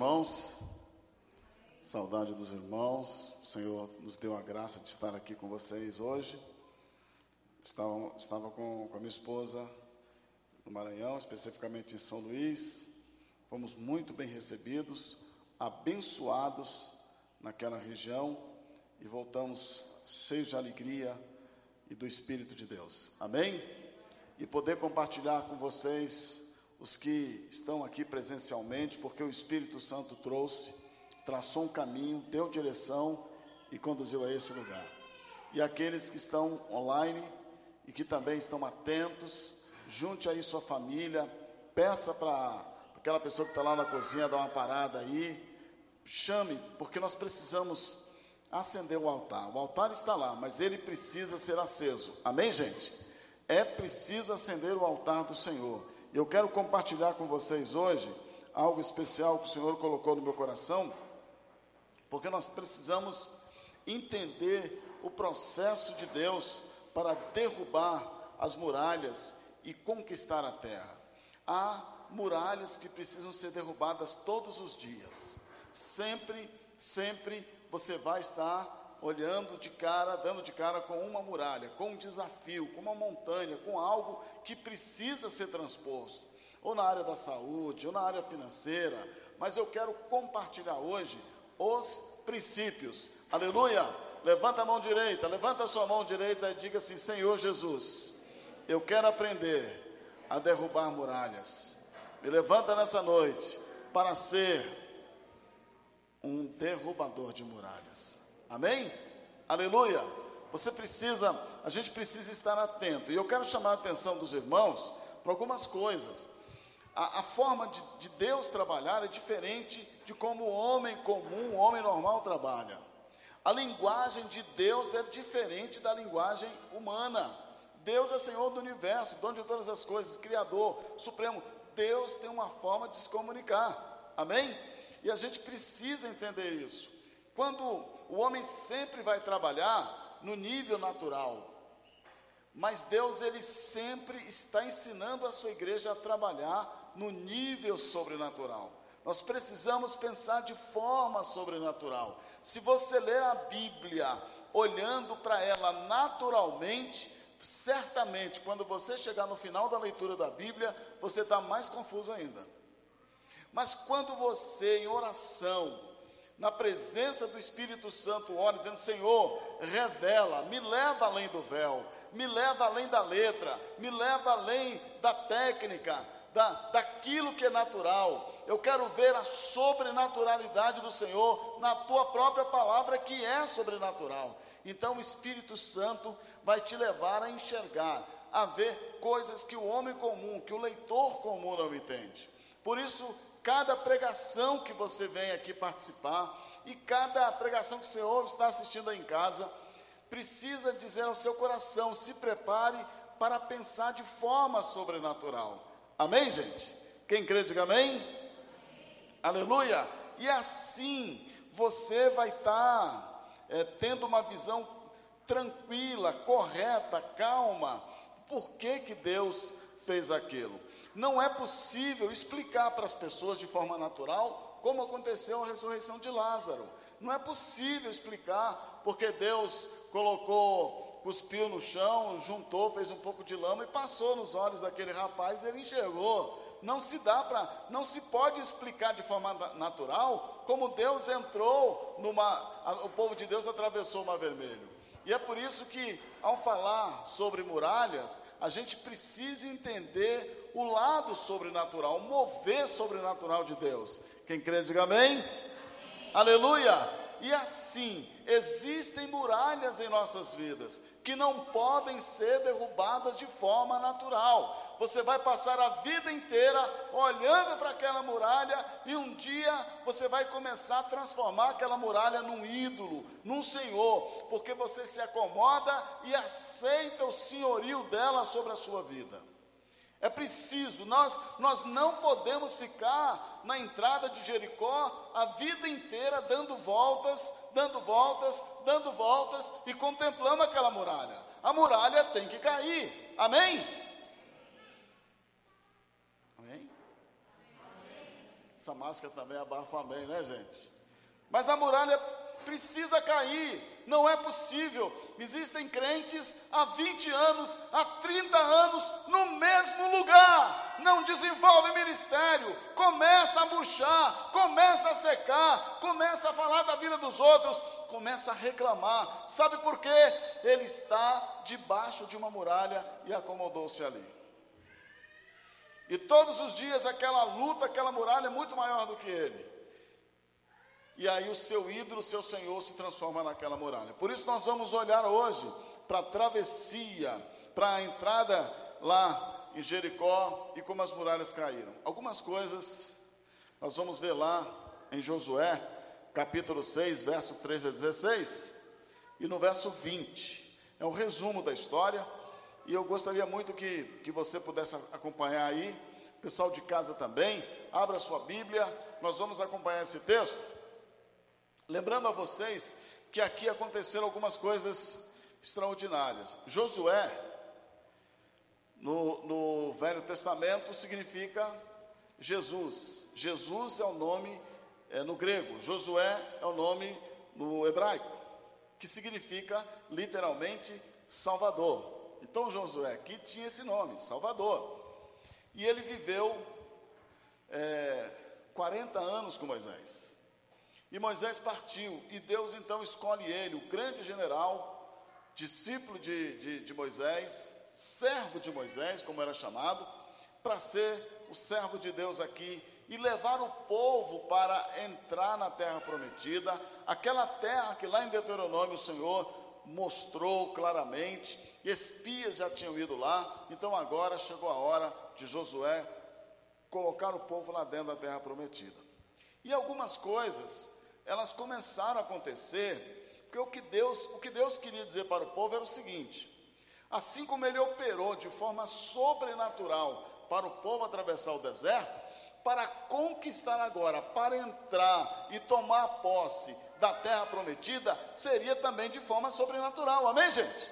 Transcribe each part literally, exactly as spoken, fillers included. Irmãos, saudade dos irmãos, o Senhor nos deu a graça de estar aqui com vocês hoje. Estava, estava com, com a minha esposa no Maranhão, especificamente em São Luís. Fomos muito bem recebidos, abençoados naquela região e voltamos cheios de alegria e do Espírito de Deus. Amém? E poder compartilhar com vocês, os que estão aqui presencialmente, porque o Espírito Santo trouxe, traçou um caminho, deu direção e conduziu a esse lugar. E aqueles que estão online e que também estão atentos, junte aí sua família, peça para aquela pessoa que está lá na cozinha dar uma parada aí, chame, porque nós precisamos acender o altar. O altar está lá, mas ele precisa ser aceso. Amém, gente? É preciso acender o altar do Senhor. Eu quero compartilhar com vocês hoje algo especial que o Senhor colocou no meu coração, porque nós precisamos entender o processo de Deus para derrubar as muralhas e conquistar a terra. Há muralhas que precisam ser derrubadas todos os dias. Sempre, sempre você vai estar olhando de cara, dando de cara com uma muralha, com um desafio, com uma montanha, com algo que precisa ser transposto, ou na área da saúde, ou na área financeira, mas eu quero compartilhar hoje os princípios. Aleluia! Levanta a mão direita, levanta a sua mão direita e diga assim: Senhor Jesus, eu quero aprender a derrubar muralhas. Me levanta nessa noite para ser um derrubador de muralhas. Amém? Aleluia! Você precisa, a gente precisa estar atento. E eu quero chamar a atenção dos irmãos para algumas coisas. A, a forma de, de Deus trabalhar é diferente de como o homem comum, o homem normal trabalha. A linguagem de Deus é diferente da linguagem humana. Deus é Senhor do universo, dono de todas as coisas, Criador, Supremo. Deus tem uma forma de se comunicar. Amém? E a gente precisa entender isso. Quando... O homem sempre vai trabalhar no nível natural, mas Deus, ele sempre está ensinando a sua igreja a trabalhar no nível sobrenatural. Nós precisamos pensar de forma sobrenatural. Se você ler a Bíblia olhando para ela naturalmente, certamente quando você chegar no final da leitura da Bíblia, você está mais confuso ainda. Mas quando você, em oração, na presença do Espírito Santo, ora dizendo: Senhor, revela, me leva além do véu, me leva além da letra, me leva além da técnica, da, daquilo que é natural. Eu quero ver a sobrenaturalidade do Senhor na tua própria palavra, que é sobrenatural. Então o Espírito Santo vai te levar a enxergar, a ver coisas que o homem comum, que o leitor comum não entende. Por isso, cada pregação que você vem aqui participar e cada pregação que você ouve, está assistindo aí em casa, precisa dizer ao seu coração: se prepare para pensar de forma sobrenatural. Amém, gente? Quem crê, diga amém. Amém. Aleluia! E assim você vai estar é, tendo uma visão tranquila, correta, calma. Por que que Deus fez aquilo? Não é possível explicar para as pessoas de forma natural como aconteceu a ressurreição de Lázaro. Não é possível explicar porque Deus colocou, cuspiu no chão, juntou, fez um pouco de lama e passou nos olhos daquele rapaz e ele enxergou. Não se dá para, não se pode explicar de forma natural como Deus entrou numa, o povo de Deus atravessou o Mar Vermelho. E é por isso que, ao falar sobre muralhas, a gente precisa entender o lado sobrenatural, o mover sobrenatural de Deus. Quem crê, diga amém. Amém. Aleluia! E assim, existem muralhas em nossas vidas que não podem ser derrubadas de forma natural. Você vai passar a vida inteira olhando para aquela muralha e um dia você vai começar a transformar aquela muralha num ídolo, num senhor, porque você se acomoda e aceita o senhorio dela sobre a sua vida. É preciso, nós, nós não podemos ficar na entrada de Jericó a vida inteira dando voltas, dando voltas, dando voltas e contemplando aquela muralha. A muralha tem que cair, amém? Essa máscara também abafa bem, né, gente? Mas a muralha precisa cair, não é possível. Existem crentes há vinte anos, há trinta anos, no mesmo lugar. Não desenvolve ministério, começa a murchar, começa a secar, começa a falar da vida dos outros, começa a reclamar. Sabe por quê? Ele está debaixo de uma muralha e acomodou-se ali. E todos os dias aquela luta, aquela muralha é muito maior do que ele. E aí o seu ídolo, o seu Senhor se transforma naquela muralha. Por isso nós vamos olhar hoje para a travessia, para a entrada lá em Jericó e como as muralhas caíram. Algumas coisas nós vamos ver lá em Josué, capítulo seis, verso treze a dezesseis, e no verso vinte. É um resumo da história, e eu gostaria muito que, que você pudesse acompanhar aí, o pessoal de casa também, abra sua Bíblia, nós vamos acompanhar esse texto. Lembrando a vocês que aqui aconteceram algumas coisas extraordinárias. Josué, no, no Velho Testamento, significa Jesus. Jesus é o nome é, no grego, Josué é o nome no hebraico, que significa literalmente Salvador. Então Josué aqui tinha esse nome, Salvador. E ele viveu é, quarenta anos com Moisés. E Moisés partiu, e Deus então escolhe ele, o grande general, discípulo de, de, de Moisés, servo de Moisés, como era chamado, para ser o servo de Deus aqui, e levar o povo para entrar na terra prometida, aquela terra que lá em Deuteronômio o Senhor mostrou claramente, espias já tinham ido lá, então agora chegou a hora de Josué colocar o povo lá dentro da terra prometida. E algumas coisas, elas começaram a acontecer, porque o que, Deus, o que Deus queria dizer para o povo era o seguinte: assim como ele operou de forma sobrenatural para o povo atravessar o deserto, para conquistar agora, para entrar e tomar posse da terra prometida, seria também de forma sobrenatural, amém, gente?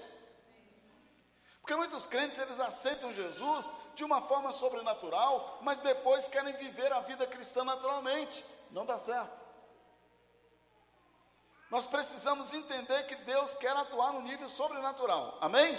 Porque muitos crentes, eles aceitam Jesus de uma forma sobrenatural, mas depois querem viver a vida cristã naturalmente. Não dá certo. Nós precisamos entender que Deus quer atuar no nível sobrenatural, amém?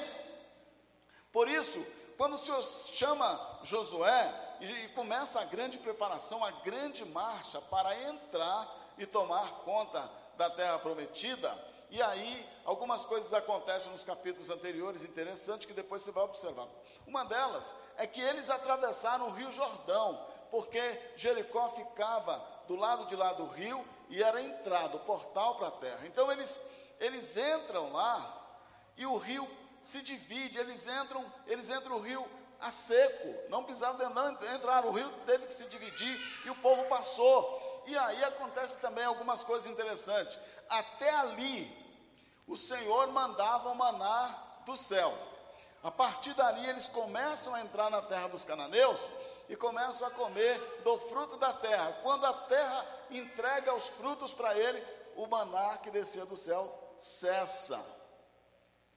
Por isso, quando o Senhor chama Josué, e, e começa a grande preparação, a grande marcha para entrar e tomar conta da terra prometida, e aí, algumas coisas acontecem nos capítulos anteriores, interessante, que depois você vai observar. Uma delas é que eles atravessaram o rio Jordão, porque Jericó ficava do lado de lá do rio, e era a entrada, o portal para a terra. Então, eles, eles entram lá, e o rio se divide, eles entram, eles entram o rio a seco, não pisaram dentro, não entraram, o rio teve que se dividir, e o povo passou. E aí acontece também algumas coisas interessantes. Até ali, o Senhor mandava o maná do céu. A partir dali, eles começam a entrar na terra dos cananeus e começam a comer do fruto da terra. Quando a terra entrega os frutos para ele, o maná que descia do céu cessa.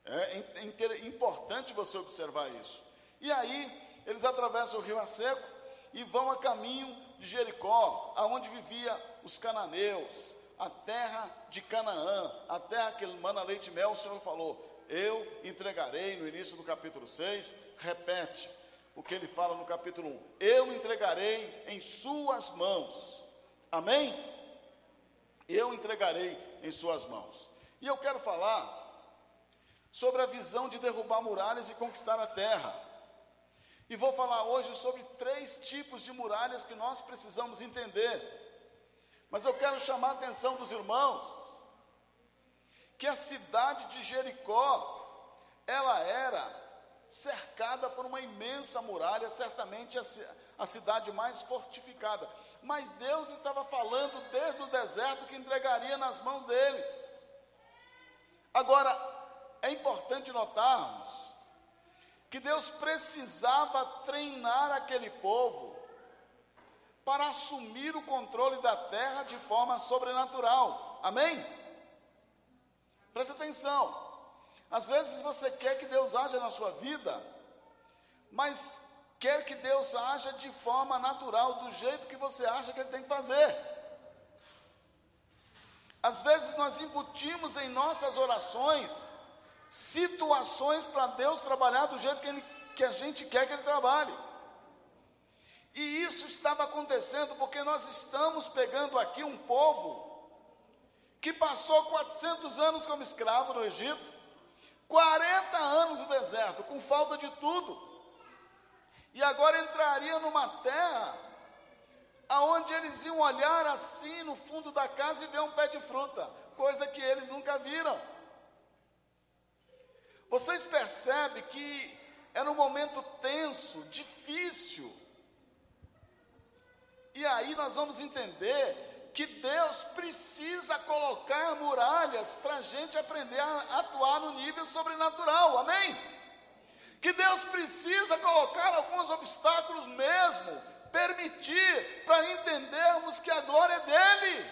É importante você observar isso. E aí, eles atravessam o rio a seco e vão a caminho de Jericó, aonde vivia os cananeus, a terra de Canaã, a terra que mana leite e mel. O Senhor falou: eu entregarei, no início do capítulo seis, repete o que ele fala no capítulo um, eu entregarei em suas mãos, amém? Eu entregarei em suas mãos. E eu quero falar sobre a visão de derrubar muralhas e conquistar a terra. E vou falar hoje sobre três tipos de muralhas que nós precisamos entender. Mas eu quero chamar a atenção dos irmãos, que a cidade de Jericó, ela era cercada por uma imensa muralha, certamente a, a cidade mais fortificada. Mas Deus estava falando desde o deserto que entregaria nas mãos deles. Agora, é importante notarmos que Deus precisava treinar aquele povo para assumir o controle da terra de forma sobrenatural, amém? Presta atenção, às vezes você quer que Deus aja na sua vida, mas Quer que Deus haja de forma natural, do jeito que você acha que Ele tem que fazer. Às vezes nós embutimos em nossas orações situações para Deus trabalhar do jeito que, ele, que a gente quer que Ele trabalhe. E isso estava acontecendo porque nós estamos pegando aqui um povo que passou quatrocentos anos como escravo no Egito, quarenta anos no deserto, com falta de tudo, e agora entraria numa terra aonde eles iam olhar assim no fundo da casa e ver um pé de fruta, coisa que eles nunca viram. Vocês percebem que era um momento tenso, difícil, e aí nós vamos entender que Deus precisa colocar muralhas para a gente aprender a atuar no nível sobrenatural, amém? Que Deus precisa colocar alguns obstáculos mesmo, permitir, para entendermos que a glória é dEle.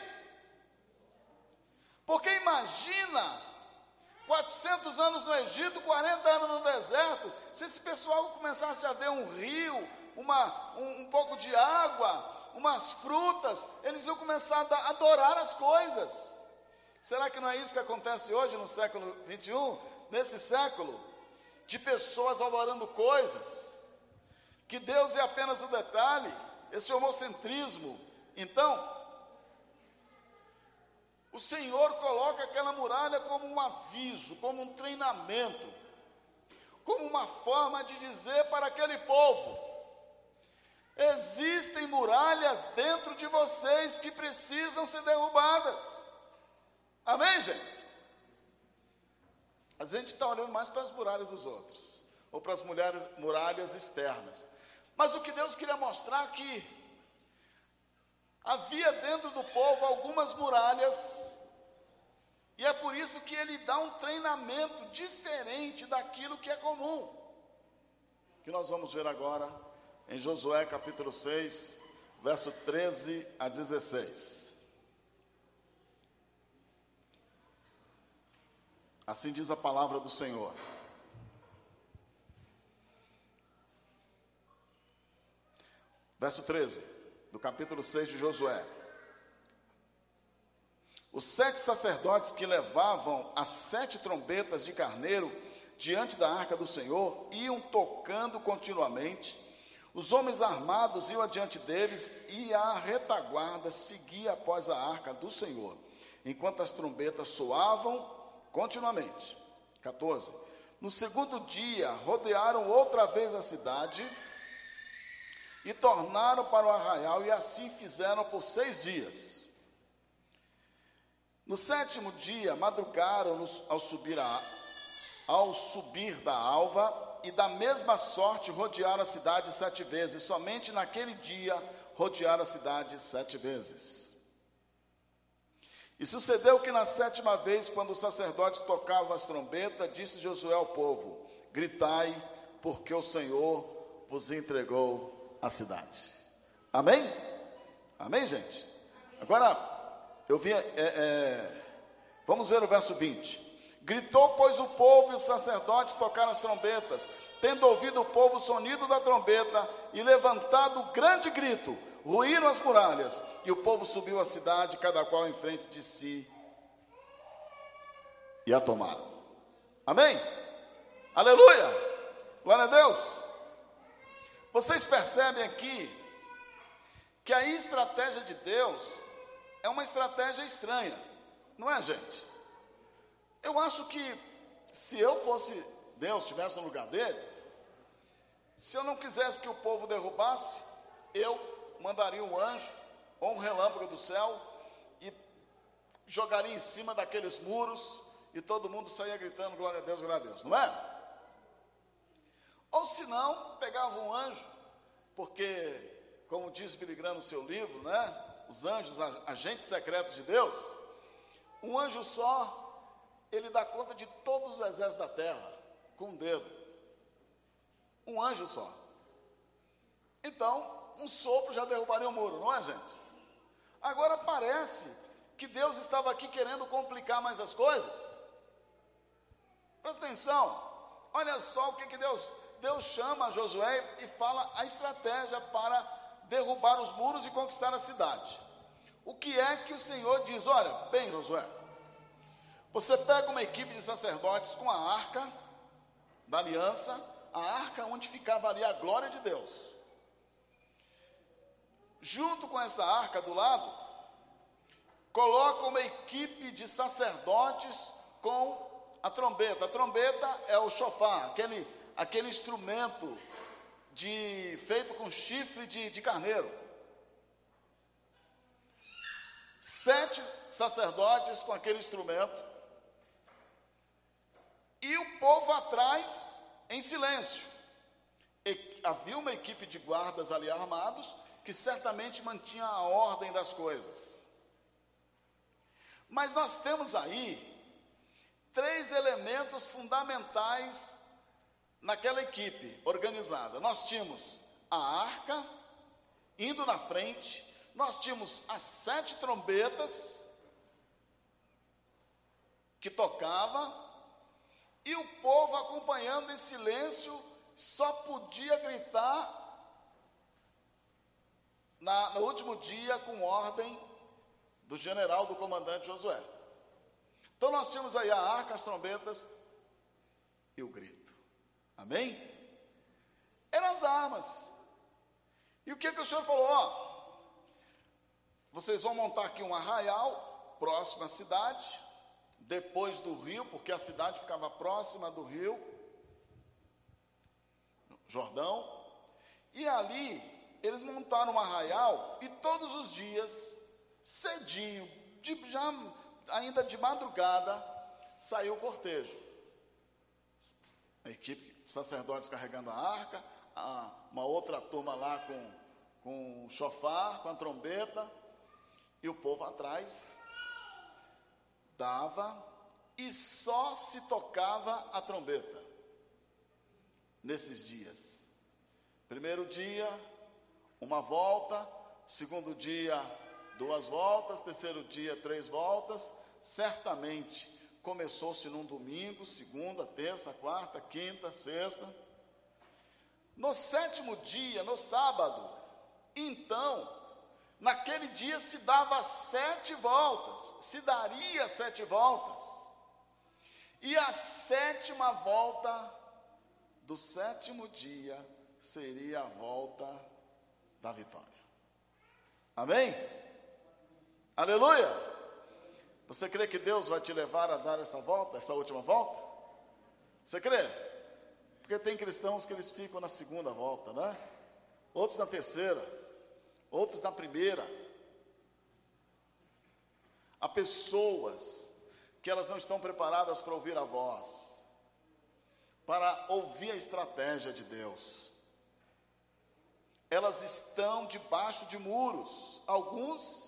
Porque imagina, quatrocentos anos no Egito, quarenta anos no deserto, se esse pessoal começasse a ver um rio, uma, um, um pouco de água, umas frutas, eles iam começar a adorar as coisas. Será que não é isso que acontece hoje no século vinte e um? Nesse século? De pessoas adorando coisas, que Deus é apenas o detalhe, esse homocentrismo. Então, o Senhor coloca aquela muralha como um aviso, como um treinamento, como uma forma de dizer para aquele povo: existem muralhas dentro de vocês que precisam ser derrubadas. Amém, gente? A gente está olhando mais para as muralhas dos outros, ou para as mulheres, muralhas externas. Mas o que Deus queria mostrar é que havia dentro do povo algumas muralhas, e é por isso que Ele dá um treinamento diferente daquilo que é comum, que nós vamos ver agora em Josué capítulo seis, verso treze a dezesseis. Assim diz a palavra do Senhor. Verso treze, do capítulo seis de Josué. Os sete sacerdotes que levavam as sete trombetas de carneiro diante da arca do Senhor iam tocando continuamente. Os homens armados iam adiante deles e a retaguarda seguia após a arca do Senhor, enquanto as trombetas soavam continuamente. Quatorze. No segundo dia, rodearam outra vez a cidade e tornaram para o arraial, e assim fizeram por seis dias. No sétimo dia, madrugaram ao subir, a, ao subir da alva, e da mesma sorte rodearam a cidade sete vezes. Somente naquele dia rodearam a cidade sete vezes. E sucedeu que na sétima vez, quando os sacerdotes tocavam as trombetas, disse Josué ao povo: gritai, porque o Senhor vos entregou a cidade. Amém? Amém, gente? Agora, eu vi, é, é, vamos ver o verso vinte. Gritou, pois, o povo, e os sacerdotes tocaram as trombetas, tendo ouvido o povo o sonido da trombeta, e levantado o grande grito, ruíram as muralhas, e o povo subiu à cidade, cada qual em frente de si, e a tomaram. Amém? Aleluia! Glória a Deus! Vocês percebem aqui que a estratégia de Deus é uma estratégia estranha, não é, gente? Eu acho que se eu fosse Deus, estivesse no lugar dele, se eu não quisesse que o povo derrubasse, eu mandaria um anjo ou um relâmpago do céu e jogaria em cima daqueles muros, e todo mundo saía gritando glória a Deus, glória a Deus, não é? Ou se não, pegava um anjo, porque como diz Billy Graham no seu livro, né, os anjos, agentes secretos de Deus, um anjo só, ele dá conta de todos os exércitos da terra com um dedo, um anjo só. Então um sopro já derrubaria o muro, não é, gente? Agora parece que Deus estava aqui querendo complicar mais as coisas. Presta atenção, olha só o que, que Deus Deus chama Josué e fala a estratégia para derrubar os muros e conquistar a cidade. O que é que o Senhor diz? Olha, bem, Josué, você pega uma equipe de sacerdotes com a arca da aliança, a arca onde ficava ali a glória de Deus. Junto com essa arca do lado, coloca uma equipe de sacerdotes com a trombeta. A trombeta é o shofar, aquele, aquele instrumento de, feito com chifre de, de carneiro. Sete sacerdotes com aquele instrumento. E o povo atrás, em silêncio. E havia uma equipe de guardas ali armados, que certamente mantinha a ordem das coisas. Mas nós temos aí três elementos fundamentais naquela equipe organizada. Nós tínhamos a arca indo na frente, nós tínhamos as sete trombetas que tocava, e o povo acompanhando em silêncio, só podia gritar na, no último dia com ordem do general, do comandante Josué. Então nós tínhamos aí a arca, as trombetas e o grito. Amém? Eram as armas. E o que, que o Senhor falou? Ó, vocês vão montar aqui um arraial próximo à cidade, depois do rio, porque a cidade ficava próxima do rio Jordão, e ali eles montaram um arraial, e todos os dias, cedinho, de, já, ainda de madrugada, saiu o cortejo. A equipe de sacerdotes carregando a arca, a, uma outra turma lá com, com o chofar, com a trombeta, e o povo atrás dava, e só se tocava a trombeta nesses dias. Primeiro dia, uma volta, segundo dia, duas voltas, terceiro dia, três voltas. Certamente começou-se num domingo, segunda, terça, quarta, quinta, sexta. No sétimo dia, no sábado, então, naquele dia se dava sete voltas, se daria sete voltas. E a sétima volta do sétimo dia seria a volta da vitória. Amém? Aleluia! Você crê que Deus vai te levar a dar essa volta, essa última volta? Você crê? Porque tem cristãos que eles ficam na segunda volta, né? Outros na terceira, outros na primeira. Há pessoas que elas não estão preparadas para ouvir a voz, para ouvir a estratégia de Deus. Elas estão debaixo de muros, alguns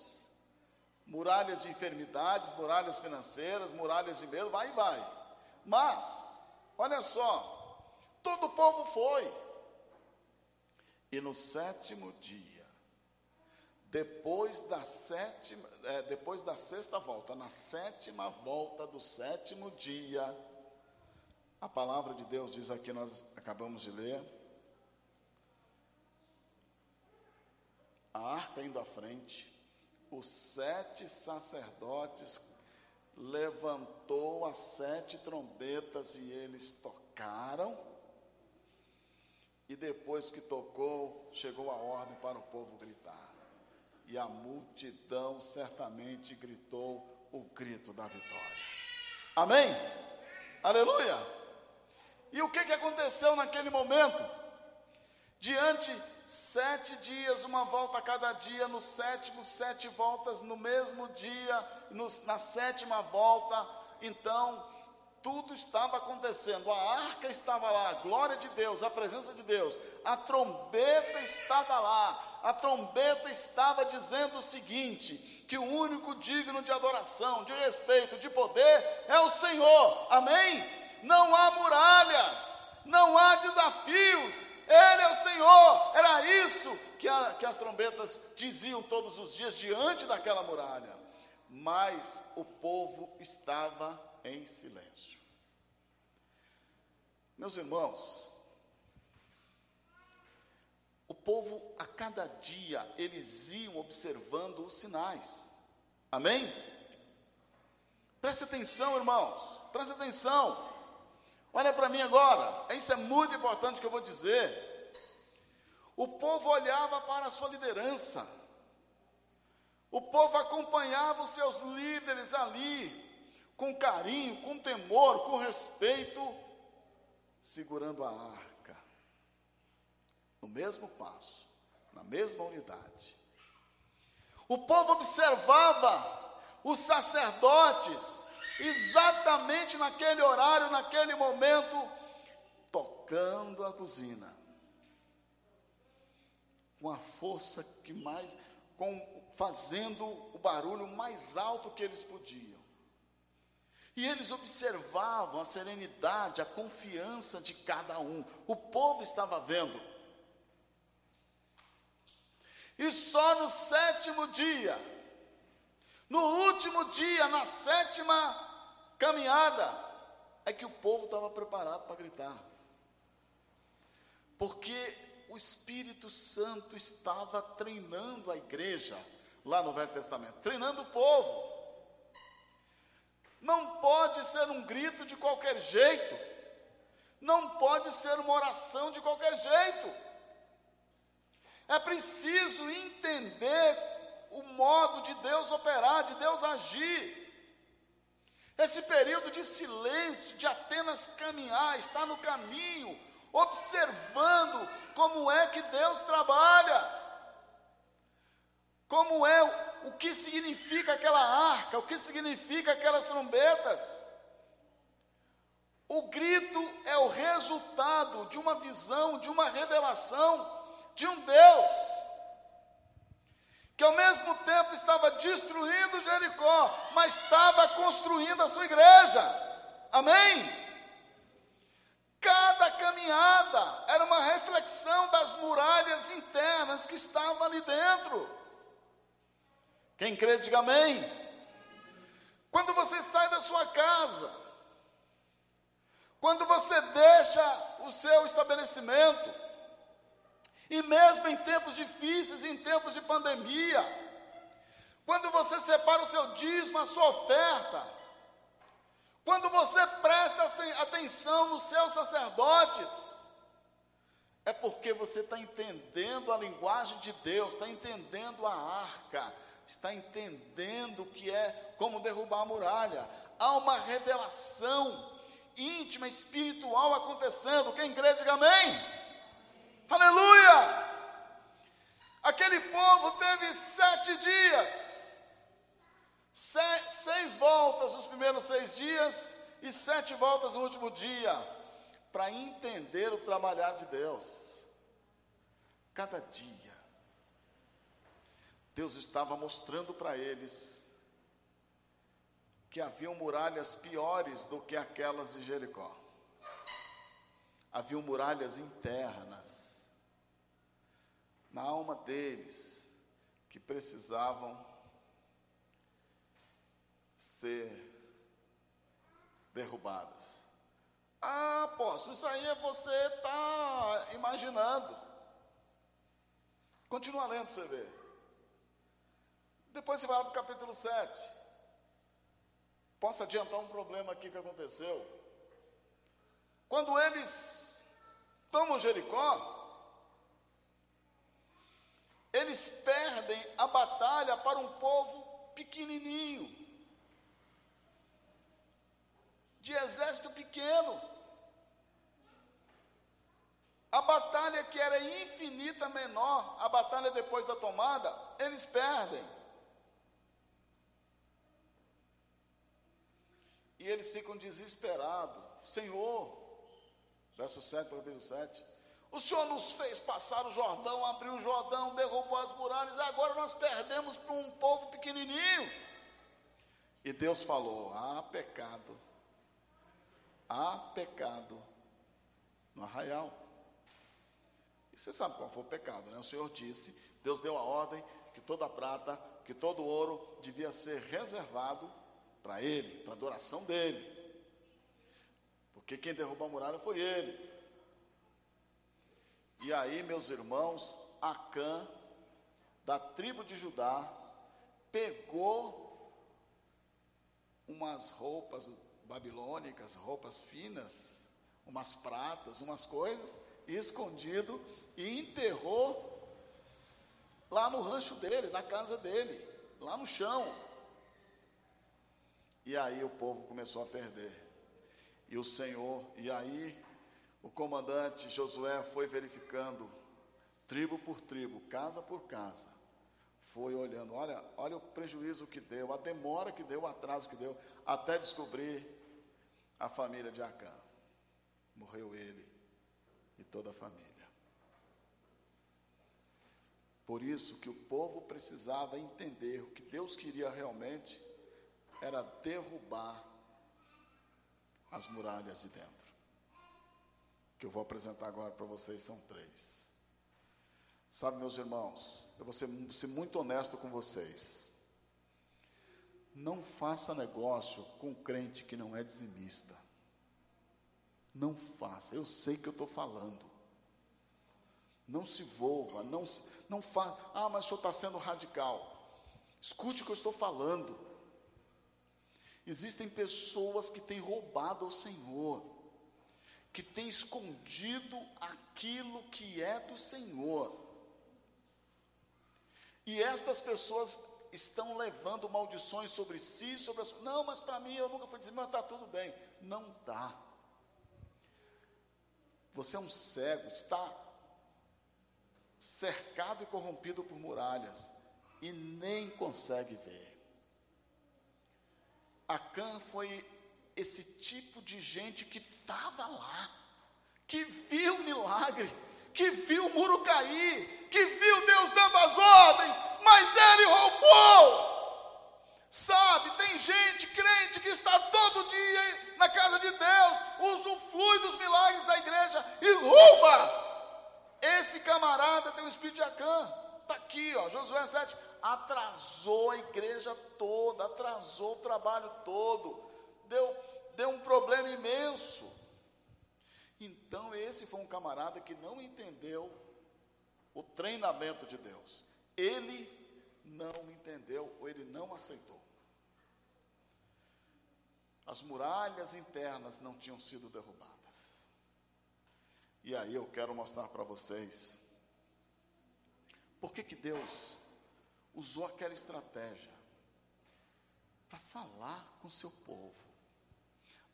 muralhas de enfermidades, muralhas financeiras, muralhas de medo, vai e vai. Mas, olha só, todo o povo foi. E no sétimo dia, Depois da, sétima, é, depois da sexta volta, na sétima volta do sétimo dia, a palavra de Deus diz aqui, nós acabamos de ler, a arca indo à frente, os sete sacerdotes levantou as sete trombetas e eles tocaram, e depois que tocou, chegou a ordem para o povo gritar. E a multidão certamente gritou o grito da vitória. Amém? Aleluia! E o que, que aconteceu naquele momento? Diante, sete dias, uma volta a cada dia, no sétimo, sete voltas, no mesmo dia, no, na sétima volta, então, tudo estava acontecendo. A arca estava lá, a glória de Deus, a presença de Deus, a trombeta estava lá. A trombeta estava dizendo o seguinte, que o único digno de adoração, de respeito, de poder, é o Senhor. Amém? Não há muralhas, não há desafios, Ele é o Senhor. Era isso que, a, que as trombetas diziam todos os dias diante daquela muralha. Mas o povo estava em silêncio. Meus irmãos, povo a cada dia, eles iam observando os sinais. Amém? Preste atenção, irmãos, preste atenção. Olha para mim agora, isso é muito importante que eu vou dizer. O povo olhava para a sua liderança, o povo acompanhava os seus líderes ali, com carinho, com temor, com respeito, segurando a arca, no mesmo passo, na mesma unidade. O povo observava os sacerdotes, exatamente naquele horário, naquele momento, tocando a buzina, com a força que mais, com, fazendo o barulho mais alto que eles podiam. E eles observavam a serenidade, a confiança de cada um. O povo estava vendo. E só no sétimo dia, no último dia, na sétima caminhada, é que o povo estava preparado para gritar. Porque o Espírito Santo estava treinando a igreja, lá no Velho Testamento, treinando o povo. Não pode ser um grito de qualquer jeito, não pode ser uma oração de qualquer jeito. É preciso entender o modo de Deus operar, de Deus agir. Esse período de silêncio, de apenas caminhar, estar no caminho, observando como é que Deus trabalha, como é o, o que significa aquela arca, o que significa aquelas trombetas. O grito é o resultado de uma visão, de uma revelação, de um Deus, que ao mesmo tempo estava destruindo Jericó, mas estava construindo a sua igreja. Amém? Cada caminhada era uma reflexão das muralhas internas que estavam ali dentro. Quem crê, diga amém. Quando você sai da sua casa, quando você deixa o seu estabelecimento, e mesmo em tempos difíceis, em tempos de pandemia, quando você separa o seu dízimo, a sua oferta, quando você presta atenção nos seus sacerdotes, é porque você está entendendo a linguagem de Deus, está entendendo a arca, está entendendo o que é como derrubar a muralha. Há uma revelação íntima, espiritual acontecendo. Quem crê, diga amém. Aleluia! Aquele povo teve sete dias. Se, seis voltas nos primeiros seis dias e sete voltas no último dia, para entender o trabalhar de Deus. Cada dia Deus estava mostrando para eles que haviam muralhas piores do que aquelas de Jericó. Haviam muralhas internas na alma deles que precisavam ser derrubadas. Ah, apóstolo, isso aí você está imaginando. Continua lendo para você ver. Depois você vai para o capítulo sete. Posso adiantar um problema aqui que aconteceu? Quando eles tomam Jericó, eles perdem a batalha para um povo pequenininho, de exército pequeno. A batalha que era infinita menor, a batalha depois da tomada, eles perdem. E eles ficam desesperados. Senhor, verso sete, capítulo sete, o Senhor nos fez passar o Jordão, abriu o Jordão, derrubou as muralhas, agora nós perdemos para um povo pequenininho. E Deus falou: ah, pecado, há pecado no arraial. E você sabe qual foi o pecado, né? O Senhor disse, Deus deu a ordem que toda a prata, que todo o ouro devia ser reservado para ele, para a adoração dele, porque quem derrubou a muralha foi ele. E aí, meus irmãos, Acã, da tribo de Judá, pegou umas roupas babilônicas, roupas finas, umas pratas, umas coisas, escondido, e enterrou lá no rancho dele, na casa dele, lá no chão. E aí o povo começou a perder. E o Senhor, e aí o comandante Josué foi verificando, tribo por tribo, casa por casa, foi olhando, olha, olha o prejuízo que deu, a demora que deu, o atraso que deu, até descobrir a família de Acã. Morreu ele e toda a família. Por isso que o povo precisava entender o que Deus queria realmente era derrubar as muralhas de dentro. O que eu vou apresentar agora para vocês são três. Sabe, meus irmãos, eu vou ser, ser muito honesto com vocês. Não faça negócio com crente que não é dizimista. Não faça, eu sei que eu estou falando. Não se envolva, não, não faça. Ah, mas o senhor está sendo radical. Escute o que eu estou falando. Existem pessoas que têm roubado ao Senhor, que têm escondido aquilo que é do Senhor. E estas pessoas estão levando maldições sobre si, sobre as... Não, mas para mim eu nunca fui dizer, mas está tudo bem. Não está. Você é um cego, está cercado e corrompido por muralhas e nem consegue ver. Acã foi esse tipo de gente que estava lá, que viu o milagre, que viu o muro cair, que viu Deus dando as ordens, mas ele roubou. Sabe, tem gente crente que está todo dia na casa de Deus, usufrui dos milagres da igreja e rouba. Esse camarada tem o espírito de Acã. Está aqui, ó, Josué sete. Atrasou a igreja toda, atrasou o trabalho todo, deu, deu um problema imenso. Então esse foi um camarada que não entendeu o treinamento de Deus. Ele não entendeu, ou ele não aceitou. As muralhas internas não tinham sido derrubadas. E aí eu quero mostrar para vocês por que que Deus usou aquela estratégia para falar com seu povo,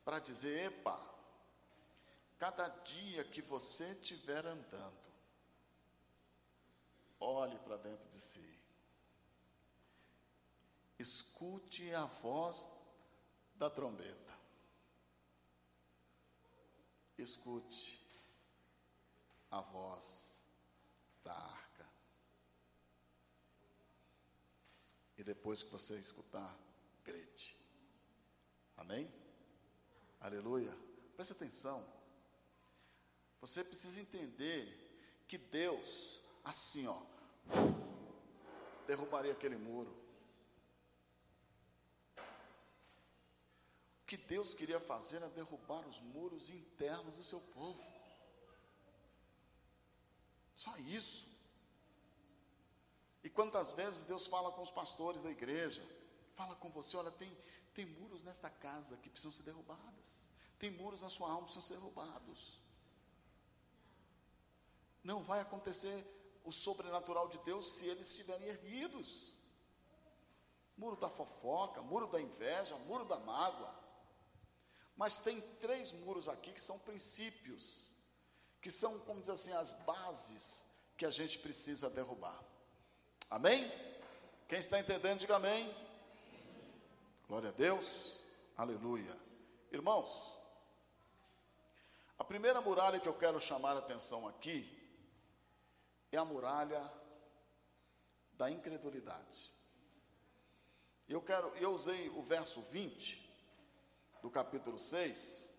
para dizer, epa, cada dia que você estiver andando, olhe para dentro de si, escute a voz da trombeta, escute a voz da harpa. E depois que você escutar, grite. Amém? Aleluia. Preste atenção. Você precisa entender que Deus, assim ó, derrubaria aquele muro. O que Deus queria fazer era derrubar os muros internos do seu povo. Só isso. E quantas vezes Deus fala com os pastores da igreja, fala com você, olha, tem, tem muros nesta casa que precisam ser derrubados, tem muros na sua alma que precisam ser derrubados. Não vai acontecer o sobrenatural de Deus se eles estiverem erguidos. Muro da fofoca, muro da inveja, muro da mágoa. Mas tem três muros aqui que são princípios, que são, como diz assim, as bases que a gente precisa derrubar. Amém? Quem está entendendo, diga amém. Amém. Glória a Deus. Aleluia. Irmãos, a primeira muralha que eu quero chamar a atenção aqui é a muralha da incredulidade. Eu quero, eu usei o verso vinte do capítulo seis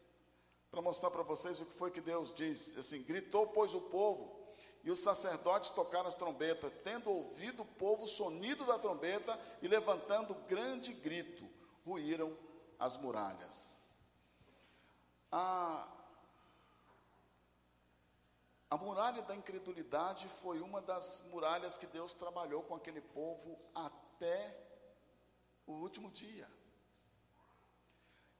para mostrar para vocês o que foi que Deus diz, assim, gritou, pois, o povo, e os sacerdotes tocaram as trombetas, tendo ouvido o povo o sonido da trombeta, e levantando grande grito, ruíram as muralhas. A, A muralha da incredulidade foi uma das muralhas que Deus trabalhou com aquele povo até o último dia.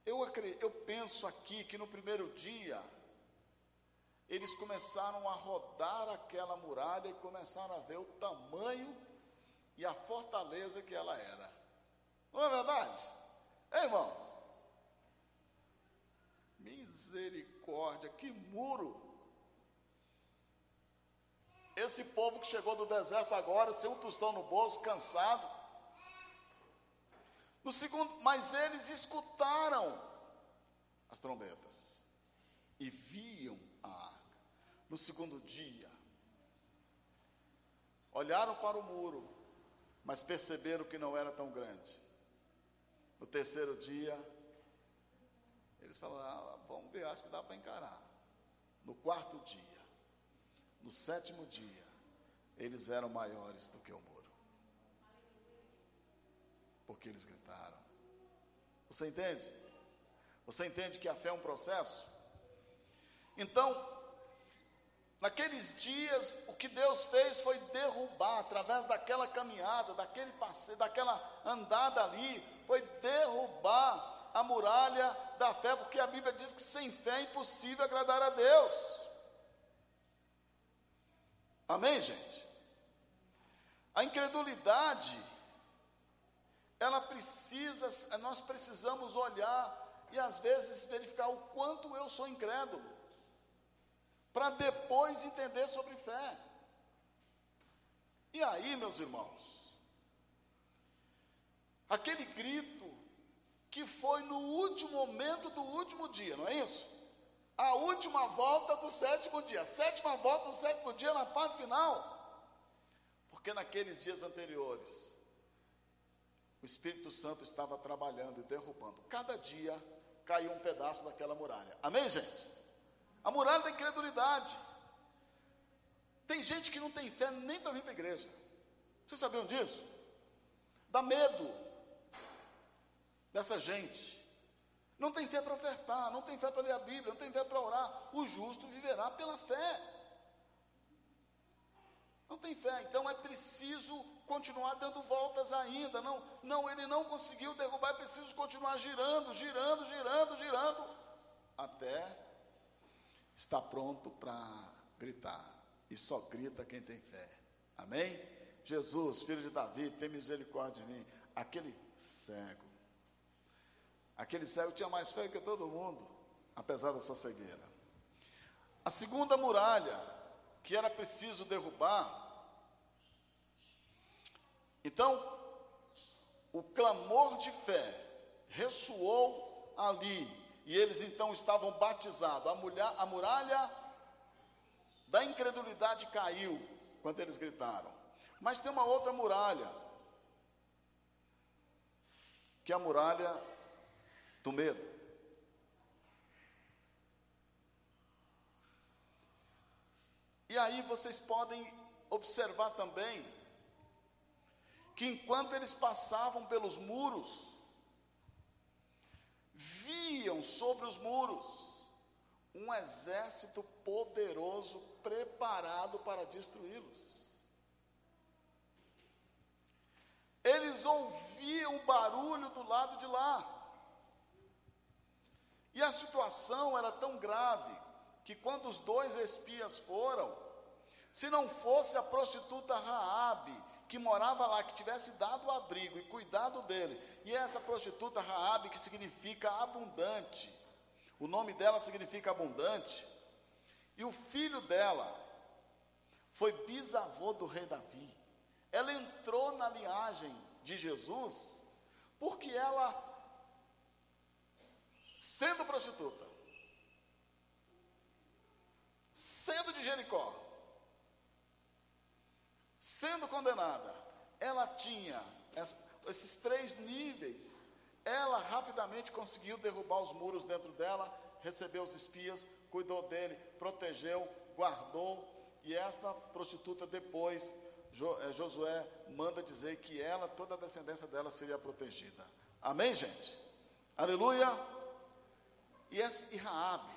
Eu, eu penso aqui que no primeiro dia, eles começaram a rodar aquela muralha e começaram a ver o tamanho e a fortaleza que ela era. Não é verdade? Ei, irmãos? Misericórdia, que muro! Esse povo que chegou do deserto agora, sem um tostão no bolso, cansado. No segundo, mas eles escutaram as trombetas e viam a arca. No segundo dia, olharam para o muro, mas perceberam que não era tão grande. No terceiro dia, eles falaram: ah, vamos ver, acho que dá para encarar. No quarto dia, no sétimo dia, eles eram maiores do que o muro, porque eles gritaram. Você entende? Você entende que a fé é um processo? Então, naqueles dias, o que Deus fez foi derrubar, através daquela caminhada, daquele passeio, daquela andada ali, foi derrubar a muralha da fé, porque a Bíblia diz que sem fé é impossível agradar a Deus. Amém, gente? A incredulidade, ela precisa, nós precisamos olhar e às vezes verificar o quanto eu sou incrédulo, para depois entender sobre fé. E aí, meus irmãos, aquele grito que foi no último momento do último dia, não é isso? A última volta do sétimo dia, a sétima volta do sétimo dia na parte final, porque naqueles dias anteriores, o Espírito Santo estava trabalhando e derrubando, cada dia caiu um pedaço daquela muralha, amém, gente? A muralha da incredulidade. Tem gente que não tem fé nem para vir para a igreja, vocês sabiam disso? Dá medo dessa gente. Não tem fé para ofertar, não tem fé para ler a Bíblia, não tem fé para orar. O justo viverá pela fé. Não tem fé, então é preciso continuar dando voltas ainda. Não, não, ele não conseguiu derrubar, é preciso continuar girando, girando, girando, girando, até estar pronto para gritar. E só grita quem tem fé. Amém? Jesus, filho de Davi, tem misericórdia de mim. Aquele cego. Aquele cego tinha mais fé que todo mundo, apesar da sua cegueira. A segunda muralha que era preciso derrubar. Então, o clamor de fé ressoou ali, e eles então estavam batizados. A, mulher, a muralha da incredulidade caiu quando eles gritaram. Mas tem uma outra muralha, que é a muralha do medo. E aí vocês podem observar também que enquanto eles passavam pelos muros, viam sobre os muros um exército poderoso preparado para destruí-los. Eles ouviam o barulho do lado de lá. E a situação era tão grave, que quando os dois espias foram, se não fosse a prostituta Raabe, que morava lá, que tivesse dado o abrigo e cuidado dele, e essa prostituta Raabe, que significa abundante, o nome dela significa abundante, e o filho dela foi bisavô do rei Davi, ela entrou na linhagem de Jesus, porque ela, sendo prostituta, sendo de Jericó, sendo condenada, ela tinha esses três níveis. Ela rapidamente conseguiu derrubar os muros dentro dela, recebeu os espias, cuidou dele, protegeu, guardou. E esta prostituta depois, Josué manda dizer que ela, toda a descendência dela seria protegida. Amém, gente? Aleluia! E Raabe,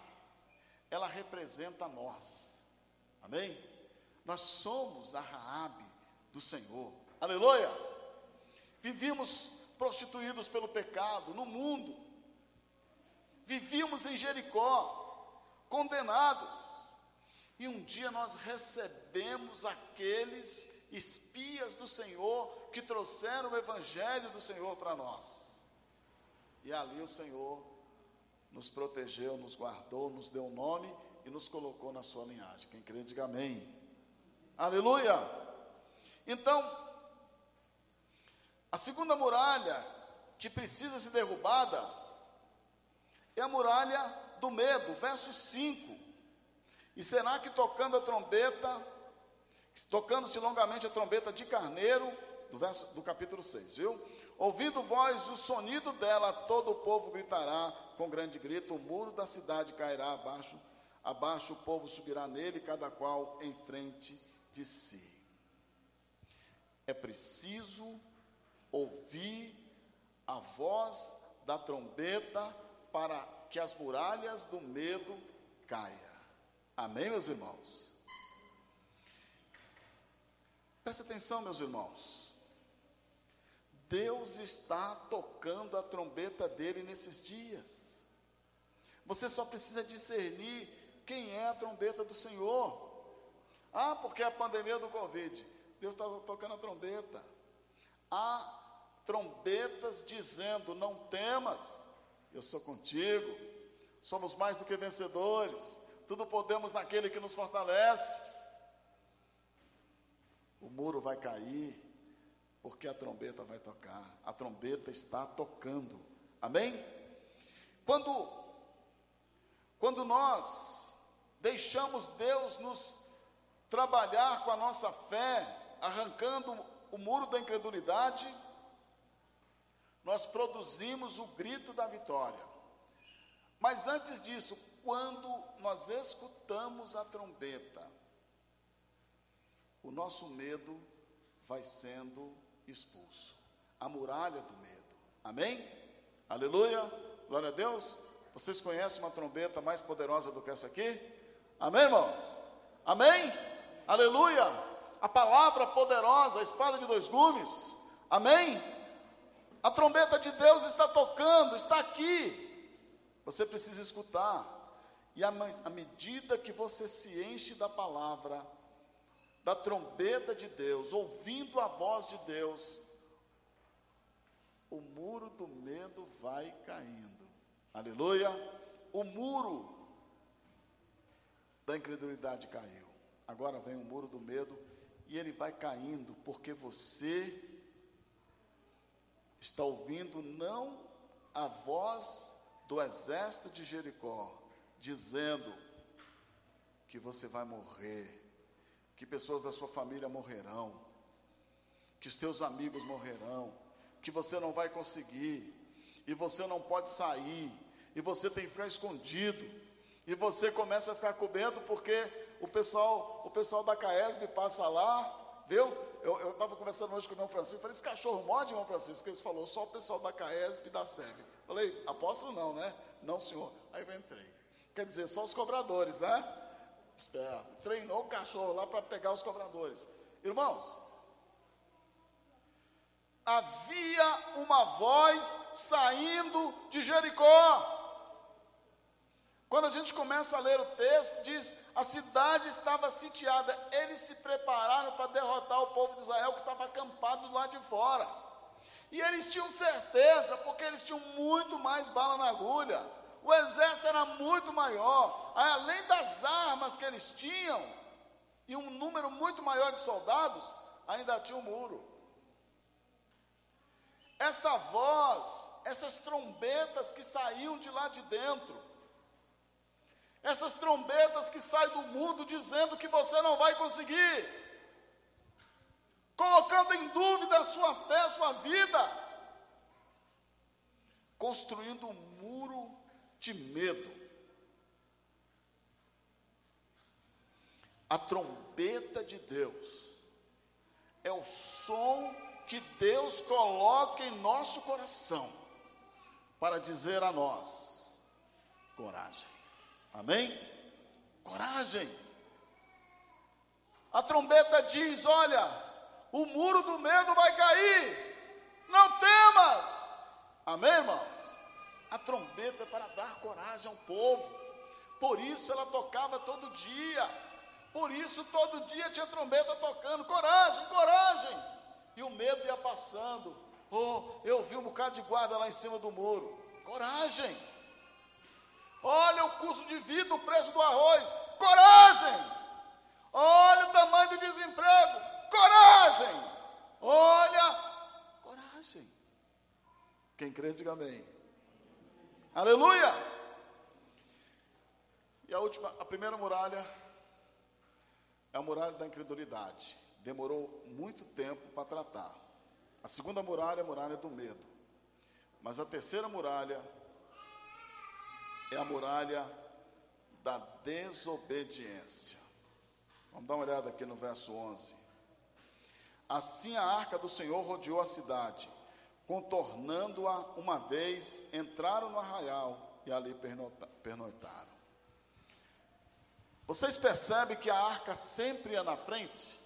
ela representa nós, Amém? Nós somos a Raabe do Senhor. Aleluia! Vivíamos prostituídos pelo pecado no mundo. Vivíamos em Jericó, condenados. E um dia nós recebemos aqueles espias do Senhor que trouxeram o evangelho do Senhor para nós. E ali o Senhor nos protegeu, nos guardou, nos deu um nome e nos colocou na sua linhagem. Quem crê, diga amém. Aleluia! Então, a segunda muralha que precisa ser derrubada é a muralha do medo, verso cinco. E será que tocando a trombeta, tocando-se longamente a trombeta de carneiro, do, verso, do capítulo seis, viu? Ouvindo voz, o sonido dela, todo o povo gritará com grande grito, o muro da cidade cairá abaixo, abaixo o povo subirá nele, cada qual em frente de si. É preciso ouvir a voz da trombeta para que as muralhas do medo caia. Amém, meus irmãos? Presta atenção, meus irmãos. Deus está tocando a trombeta dele nesses dias. Você só precisa discernir quem é a trombeta do Senhor. Ah, porque a pandemia do Covid. Deus está tocando a trombeta. Há trombetas dizendo, não temas, eu sou contigo, somos mais do que vencedores, tudo podemos naquele que nos fortalece. O muro vai cair, porque a trombeta vai tocar, a trombeta está tocando, amém? Quando, quando nós deixamos Deus nos trabalhar com a nossa fé, arrancando o muro da incredulidade, nós produzimos o grito da vitória. Mas antes disso, quando nós escutamos a trombeta, o nosso medo vai sendo expulso. A muralha do medo. Amém? Aleluia? Glória a Deus. Vocês conhecem uma trombeta mais poderosa do que essa aqui? Amém, irmãos? Amém? Aleluia! A palavra poderosa, a espada de dois gumes, amém? A trombeta de Deus está tocando, está aqui, você precisa escutar, e à medida que você se enche da palavra, da trombeta de Deus, ouvindo a voz de Deus, o muro do medo vai caindo, aleluia, o muro da incredulidade caiu, agora vem o muro do medo, e ele vai caindo, porque você está ouvindo não a voz do exército de Jericó, dizendo que você vai morrer, que pessoas da sua família morrerão, que os teus amigos morrerão, que você não vai conseguir, e você não pode sair, e você tem que ficar escondido, e você começa a ficar com medo, porque O pessoal, o pessoal da Caesb passa lá, viu? Eu estava conversando hoje com o irmão Francisco, falei, esse cachorro morde, irmão Francisco? Ele falou, só o pessoal da Caesb e da Sérvia. Falei, apóstolo não, né? Não, senhor. Aí eu entrei. Quer dizer, só os cobradores, né? Esperto. Treinou o cachorro lá para pegar os cobradores. Irmãos, havia uma voz saindo de Jericó. Quando a gente começa a ler o texto, diz, a cidade estava sitiada, eles se prepararam para derrotar o povo de Israel que estava acampado lá de fora, e eles tinham certeza, porque eles tinham muito mais bala na agulha, o exército era muito maior, além das armas que eles tinham, e um número muito maior de soldados, ainda tinha um muro. Essa voz, essas trombetas que saíam de lá de dentro, essas trombetas que saem do mundo dizendo que você não vai conseguir, colocando em dúvida a sua fé, a sua vida, construindo um muro de medo. A trombeta de Deus é o som que Deus coloca em nosso coração para dizer a nós, coragem. Amém? Coragem. A trombeta diz: olha, o muro do medo vai cair, não temas. Amém, irmãos? A trombeta é para dar coragem ao povo. Por isso ela tocava todo dia. Por isso todo dia tinha trombeta tocando: coragem, coragem. E o medo ia passando. Oh, eu vi um bocado de guarda lá em cima do muro. Coragem. Olha o custo de vida, o preço do arroz. Coragem. Olha o tamanho do desemprego. Coragem. Olha, coragem. Quem crê, diga amém. Aleluia. E a última, a primeira muralha é a muralha da incredulidade. Demorou muito tempo para tratar. A segunda muralha é a muralha do medo. Mas a terceira muralha é a muralha da desobediência. Vamos dar uma olhada aqui no verso onze. Assim a arca do Senhor rodeou a cidade, contornando-a uma vez, entraram no arraial e ali pernoitaram. Vocês percebem que a arca sempre é na frente?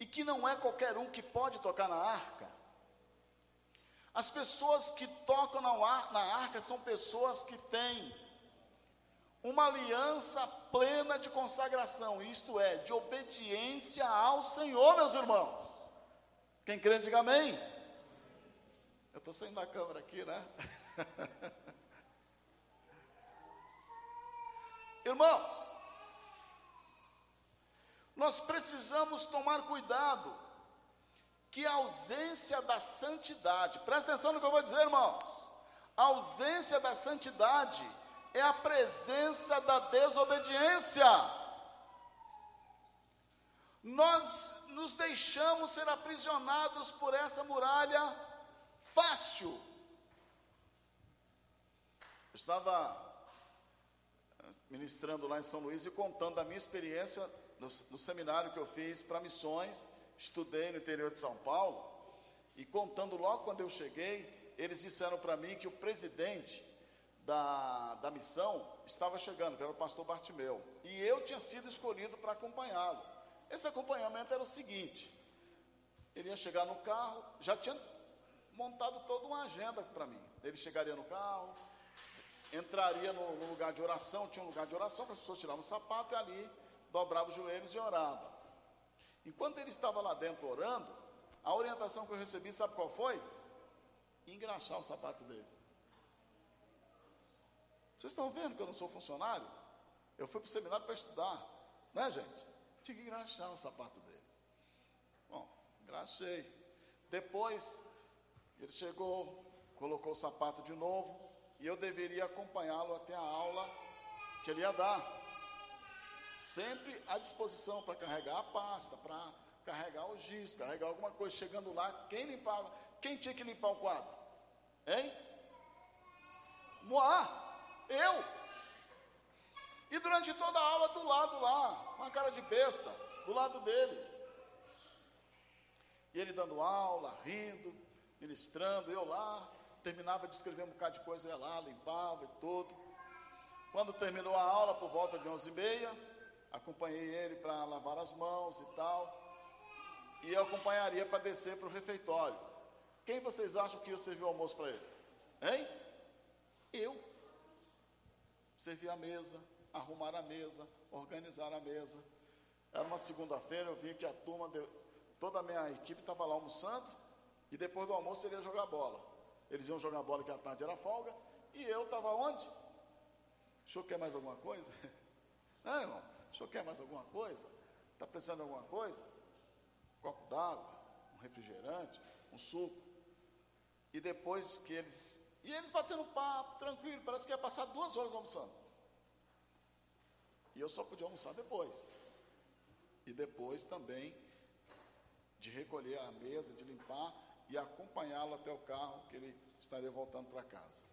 E que não é qualquer um que pode tocar na arca? As pessoas que tocam na arca são pessoas que têm uma aliança plena de consagração, isto é, de obediência ao Senhor, meus irmãos. Quem crê, diga amém. Eu estou saindo da câmera aqui, né? Irmãos, nós precisamos tomar cuidado que a ausência da santidade, presta atenção no que eu vou dizer, irmãos, a ausência da santidade é a presença da desobediência. Nós nos deixamos ser aprisionados por essa muralha fácil. Eu estava ministrando lá em São Luís e contando a minha experiência no, no seminário que eu fiz para missões. Estudei no interior de São Paulo e contando logo quando eu cheguei, eles disseram para mim que o presidente da, da missão estava chegando, que era o pastor Bartimeu, e eu tinha sido escolhido para acompanhá-lo. Esse acompanhamento era o seguinte: ele ia chegar no carro, já tinha montado toda uma agenda para mim. Ele chegaria no carro, entraria no, no lugar de oração, tinha um lugar de oração para as pessoas tirarem o sapato e ali dobrava os joelhos e orava. Enquanto ele estava lá dentro orando, a orientação que eu recebi, sabe qual foi? Engraxar o sapato dele. Vocês estão vendo que eu não sou funcionário? Eu fui para o seminário para estudar, né, gente? Tinha que engraxar o sapato dele. Bom, engraxei. Depois, ele chegou, colocou o sapato de novo, e eu deveria acompanhá-lo até a aula que ele ia dar. Sempre à disposição para carregar a pasta, para carregar o giz, carregar alguma coisa. Chegando lá, quem limpava? Quem tinha que limpar o quadro? Hein? Moá, eu. E durante toda a aula, do lado lá, uma cara de besta, do lado dele. E ele dando aula, rindo, ministrando, eu lá, terminava de escrever um bocado de coisa, eu ia lá, limpava e tudo. Quando terminou a aula, por volta de onze e meia, acompanhei ele para lavar as mãos e tal. E eu acompanharia para descer para o refeitório. Quem vocês acham que eu servi o almoço para ele? Hein? Eu. Servi a mesa, arrumar a mesa, organizar a mesa. Era uma segunda-feira, eu vi que a turma, deu, toda a minha equipe estava lá almoçando, e depois do almoço ele ia jogar bola. Eles iam jogar bola, que à tarde era folga, e eu estava onde? O senhor quer mais alguma coisa? Não, irmão, o senhor quer mais alguma coisa? Está precisando de alguma coisa? Um copo d'água, um refrigerante, um suco. E depois que eles... E eles batendo papo, tranquilo, parece que ia passar duas horas almoçando. E eu só podia almoçar depois. E depois também de recolher a mesa, de limpar e acompanhá-lo até o carro, que ele estaria voltando para casa.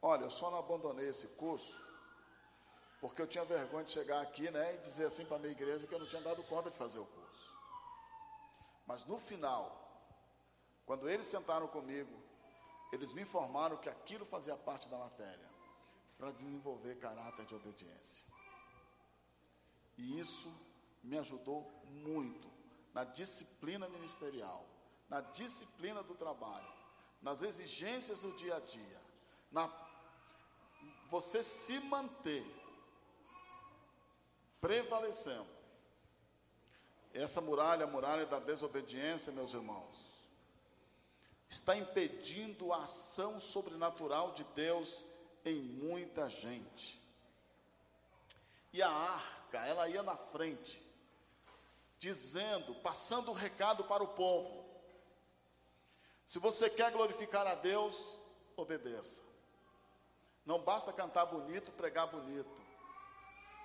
Olha, eu só não abandonei esse curso porque eu tinha vergonha de chegar aqui, né, e dizer assim para a minha igreja que eu não tinha dado conta de fazer o curso. Mas no final, quando eles sentaram comigo, eles me informaram que aquilo fazia parte da matéria para desenvolver caráter de obediência. E isso me ajudou muito na disciplina ministerial, na disciplina do trabalho, nas exigências do dia a dia, na você se manter prevalecendo. Essa muralha, a muralha da desobediência, meus irmãos, está impedindo a ação sobrenatural de Deus em muita gente. E a arca, ela ia na frente, dizendo, passando o recado para o povo. Se você quer glorificar a Deus, obedeça. Não basta cantar bonito, pregar bonito.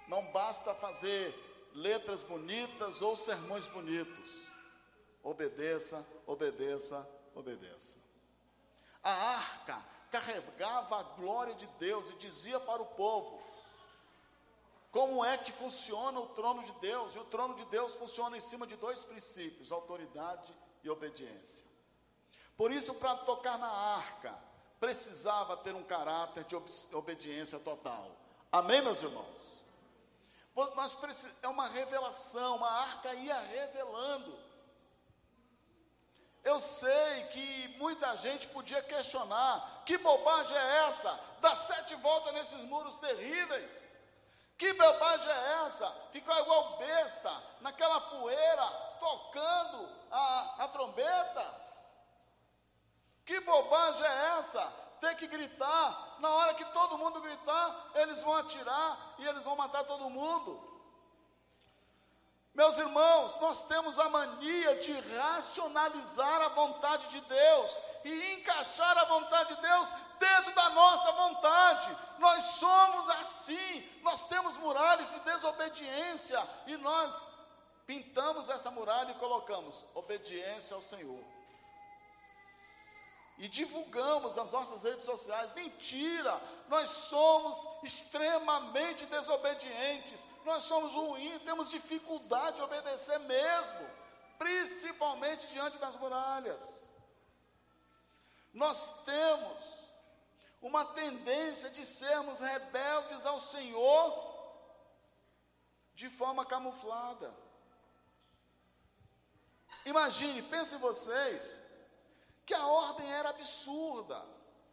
Não basta fazer letras bonitas ou sermões bonitos. Obedeça, obedeça, obedeça. A arca carregava a glória de Deus e dizia para o povo como é que funciona o trono de Deus. E o trono de Deus funciona em cima de dois princípios: autoridade e obediência. Por isso, para tocar na arca, precisava ter um caráter de obediência total. Amém, meus irmãos? Nós precisamos, é uma revelação, uma arca ia revelando. Eu sei que muita gente podia questionar: que bobagem é essa? Dá sete voltas nesses muros terríveis. Que bobagem é essa? Ficar igual besta, naquela poeira, tocando a, a trombeta. Que bobagem é essa? Ter que gritar. Na hora que todo mundo gritar, eles vão atirar e eles vão matar todo mundo. Meus irmãos, nós temos a mania de racionalizar a vontade de Deus e encaixar a vontade de Deus dentro da nossa vontade. Nós somos assim. Nós temos muralhas de desobediência e nós pintamos essa muralha e colocamos obediência ao Senhor. E divulgamos nas nossas redes sociais. Mentira! Nós somos extremamente desobedientes. Nós somos ruins, temos dificuldade de obedecer mesmo, principalmente diante das muralhas. Nós temos uma tendência de sermos rebeldes ao Senhor de forma camuflada. Imagine, pensem vocês, que a ordem era absurda,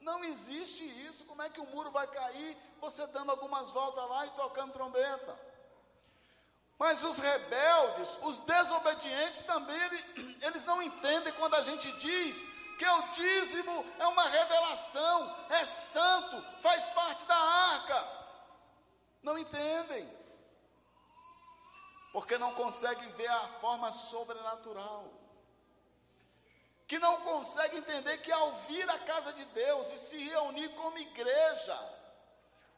não existe isso. Como é que o muro vai cair, você dando algumas voltas lá e tocando trombeta? Mas os rebeldes, os desobedientes também, eles não entendem quando a gente diz que o dízimo é uma revelação, é santo, faz parte da arca. Não entendem, porque não conseguem ver a forma sobrenatural, que não consegue entender que ao vir à casa de Deus e se reunir como igreja,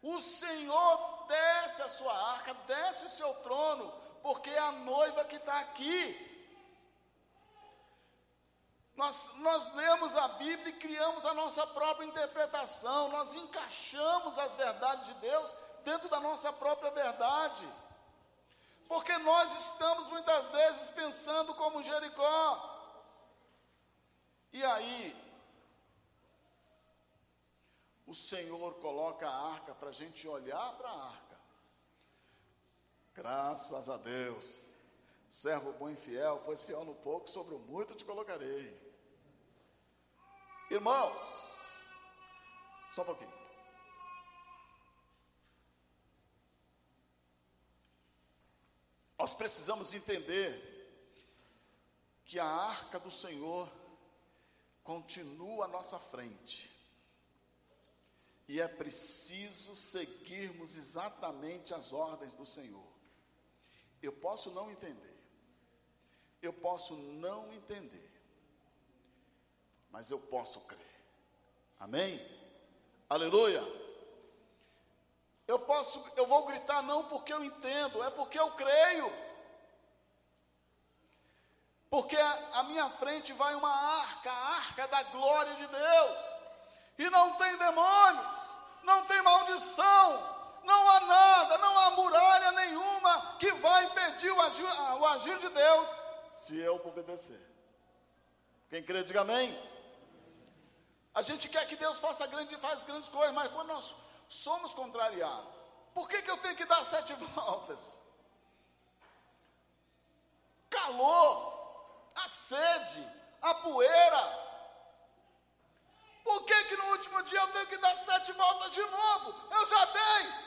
o Senhor desce a sua arca, desce o seu trono, porque é a noiva que está aqui. Nós, nós lemos a Bíblia e criamos a nossa própria interpretação, nós encaixamos as verdades de Deus dentro da nossa própria verdade, porque nós estamos muitas vezes pensando como Jericó. E aí, o Senhor coloca a arca para a gente olhar para a arca. Graças a Deus, servo bom e fiel, foi fiel no pouco, sobre o muito te colocarei. Irmãos, só um pouquinho. Nós precisamos entender que a arca do Senhor continua à nossa frente, e é preciso seguirmos exatamente as ordens do Senhor. Eu posso não entender, eu posso não entender, mas eu posso crer. Amém? Aleluia! Eu posso, eu vou gritar não porque eu entendo, é porque eu creio, porque à minha frente vai uma arca, a arca da glória de Deus, e não tem demônios, não tem maldição, não há nada, não há muralha nenhuma que vai impedir o agir, o agir de Deus, se eu obedecer. Quem crê, diga amém. A gente quer que Deus faça grande, faz grandes coisas, mas quando nós somos contrariados, por que que eu tenho que dar sete voltas? calor, a sede, a poeira. Por que que no último dia eu tenho que dar sete voltas de novo? Eu já dei.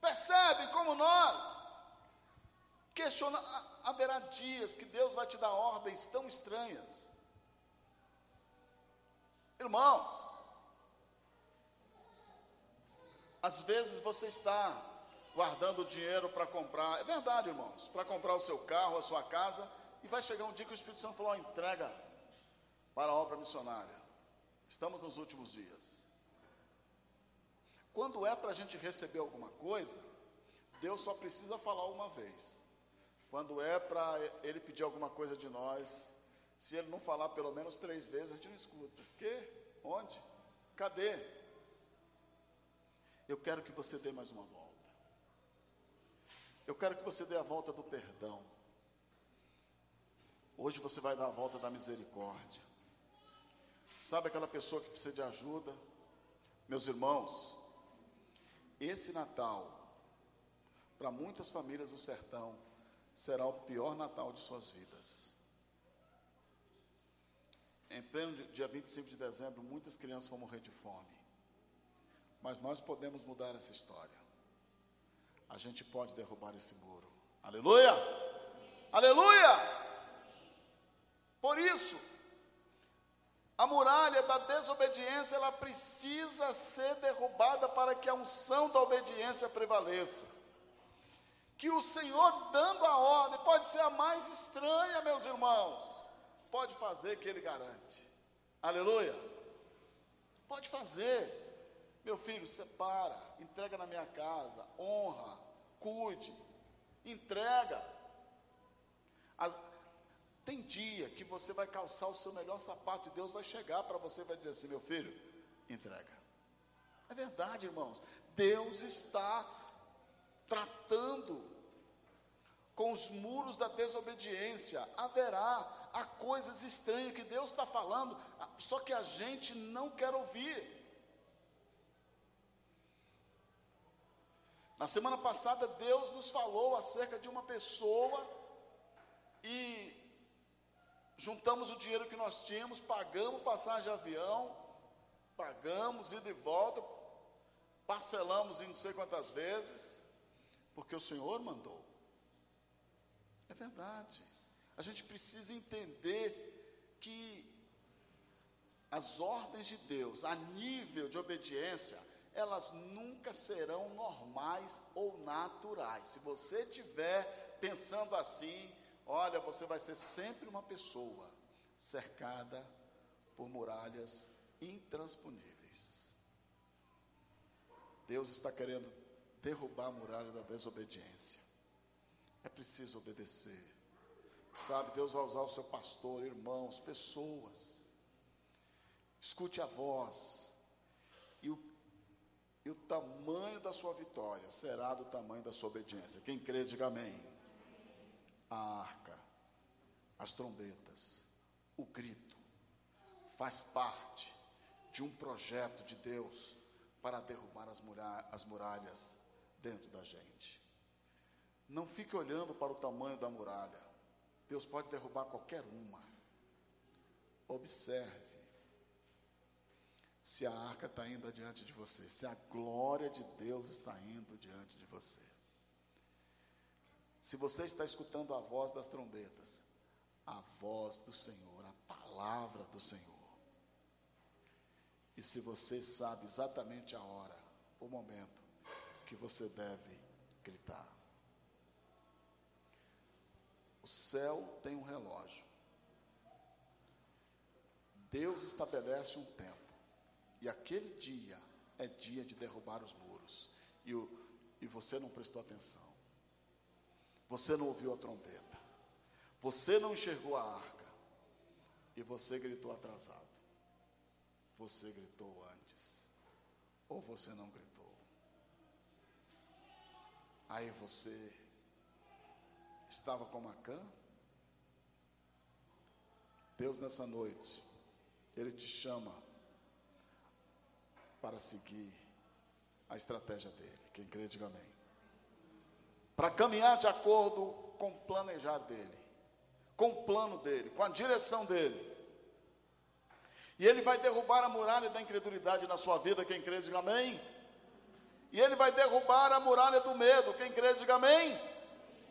Percebe como nós questionamos? Haverá dias que Deus vai te dar ordens tão estranhas. Irmãos, às vezes você está guardando dinheiro para comprar, é verdade, irmãos, para comprar o seu carro, a sua casa, e vai chegar um dia que o Espírito Santo falou: ó, entrega para a obra missionária. Estamos nos últimos dias. Quando é para a gente receber alguma coisa, Deus só precisa falar uma vez. Quando é para Ele pedir alguma coisa de nós, se Ele não falar pelo menos três vezes, a gente não escuta. Que? Onde? Cadê? Eu quero que você dê mais uma volta. Eu quero que você dê a volta do perdão. Hoje você vai dar a volta da misericórdia. Sabe aquela pessoa que precisa de ajuda? Meus irmãos, esse Natal, para muitas famílias do sertão, será o pior Natal de suas vidas. Em pleno dia vinte e cinco de dezembro, muitas crianças vão morrer de fome. Mas nós podemos mudar essa história. A gente pode derrubar esse muro. Aleluia! Aleluia! Por isso, a muralha da desobediência, ela precisa ser derrubada para que a unção da obediência prevaleça. Que o Senhor, dando a ordem, pode ser a mais estranha, meus irmãos, pode fazer que Ele garante. Aleluia! Pode fazer. Meu filho, separa, entrega na minha casa, honra, cuide, entrega. As, tem dia que você vai calçar o seu melhor sapato e Deus vai chegar para você e vai dizer assim: meu filho, entrega. É verdade, irmãos, Deus está tratando com os muros da desobediência. Haverá, há coisas estranhas que Deus está falando, só que a gente não quer ouvir. Na semana passada, Deus nos falou acerca de uma pessoa e juntamos o dinheiro que nós tínhamos, pagamos passagem de avião, pagamos, ida e volta, parcelamos em não sei quantas vezes, porque o Senhor mandou. É verdade. A gente precisa entender que as ordens de Deus, a nível de obediência, elas nunca serão normais ou naturais. Se você estiver pensando assim, olha, você vai ser sempre uma pessoa cercada por muralhas intransponíveis. Deus está querendo derrubar a muralha da desobediência. É preciso obedecer. Sabe, Deus vai usar o seu pastor, irmãos, pessoas. Escute a voz. E o E o tamanho da sua vitória será do tamanho da sua obediência. Quem crê, diga amém. A arca, as trombetas, o grito, faz parte de um projeto de Deus para derrubar as muralhas, as muralhas dentro da gente. Não fique olhando para o tamanho da muralha. Deus pode derrubar qualquer uma. Observe se a arca está indo diante de você, se a glória de Deus está indo diante de você. Se você está escutando a voz das trombetas, a voz do Senhor, a palavra do Senhor. E se você sabe exatamente a hora, o momento que você deve gritar. O céu tem um relógio. Deus estabelece um tempo. E aquele dia é dia de derrubar os muros. E, o, e você não prestou atenção. Você não ouviu a trombeta. Você não enxergou a arca. E você gritou atrasado. Você gritou antes. Ou você não gritou. Aí você estava como Acã. Deus, nessa noite, Ele te chama para seguir a estratégia dele. Quem crê, diga amém. para caminhar de acordo com o planejar dele, com o plano dele, com a direção dele. E ele vai derrubar a muralha da incredulidade na sua vida, quem crê diga amém. E ele vai derrubar a muralha do medo, quem crê diga amém.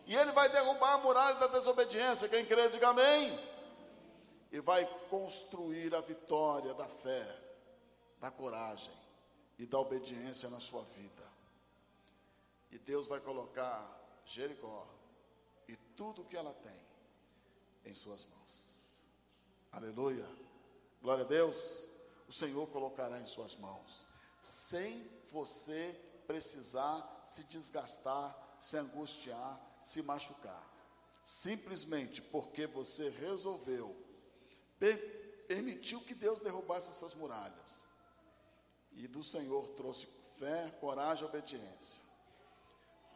E ele vai derrubar a muralha da desobediência, quem crê diga amém. E vai construir a vitória da fé, da coragem e da obediência na sua vida. E Deus vai colocar Jericó e tudo o que ela tem em suas mãos. Aleluia, glória a Deus. O Senhor colocará em suas mãos, sem você precisar se desgastar, se angustiar, se machucar, simplesmente porque você resolveu, per- permitiu que Deus derrubasse essas muralhas, e do Senhor trouxe fé, coragem e obediência.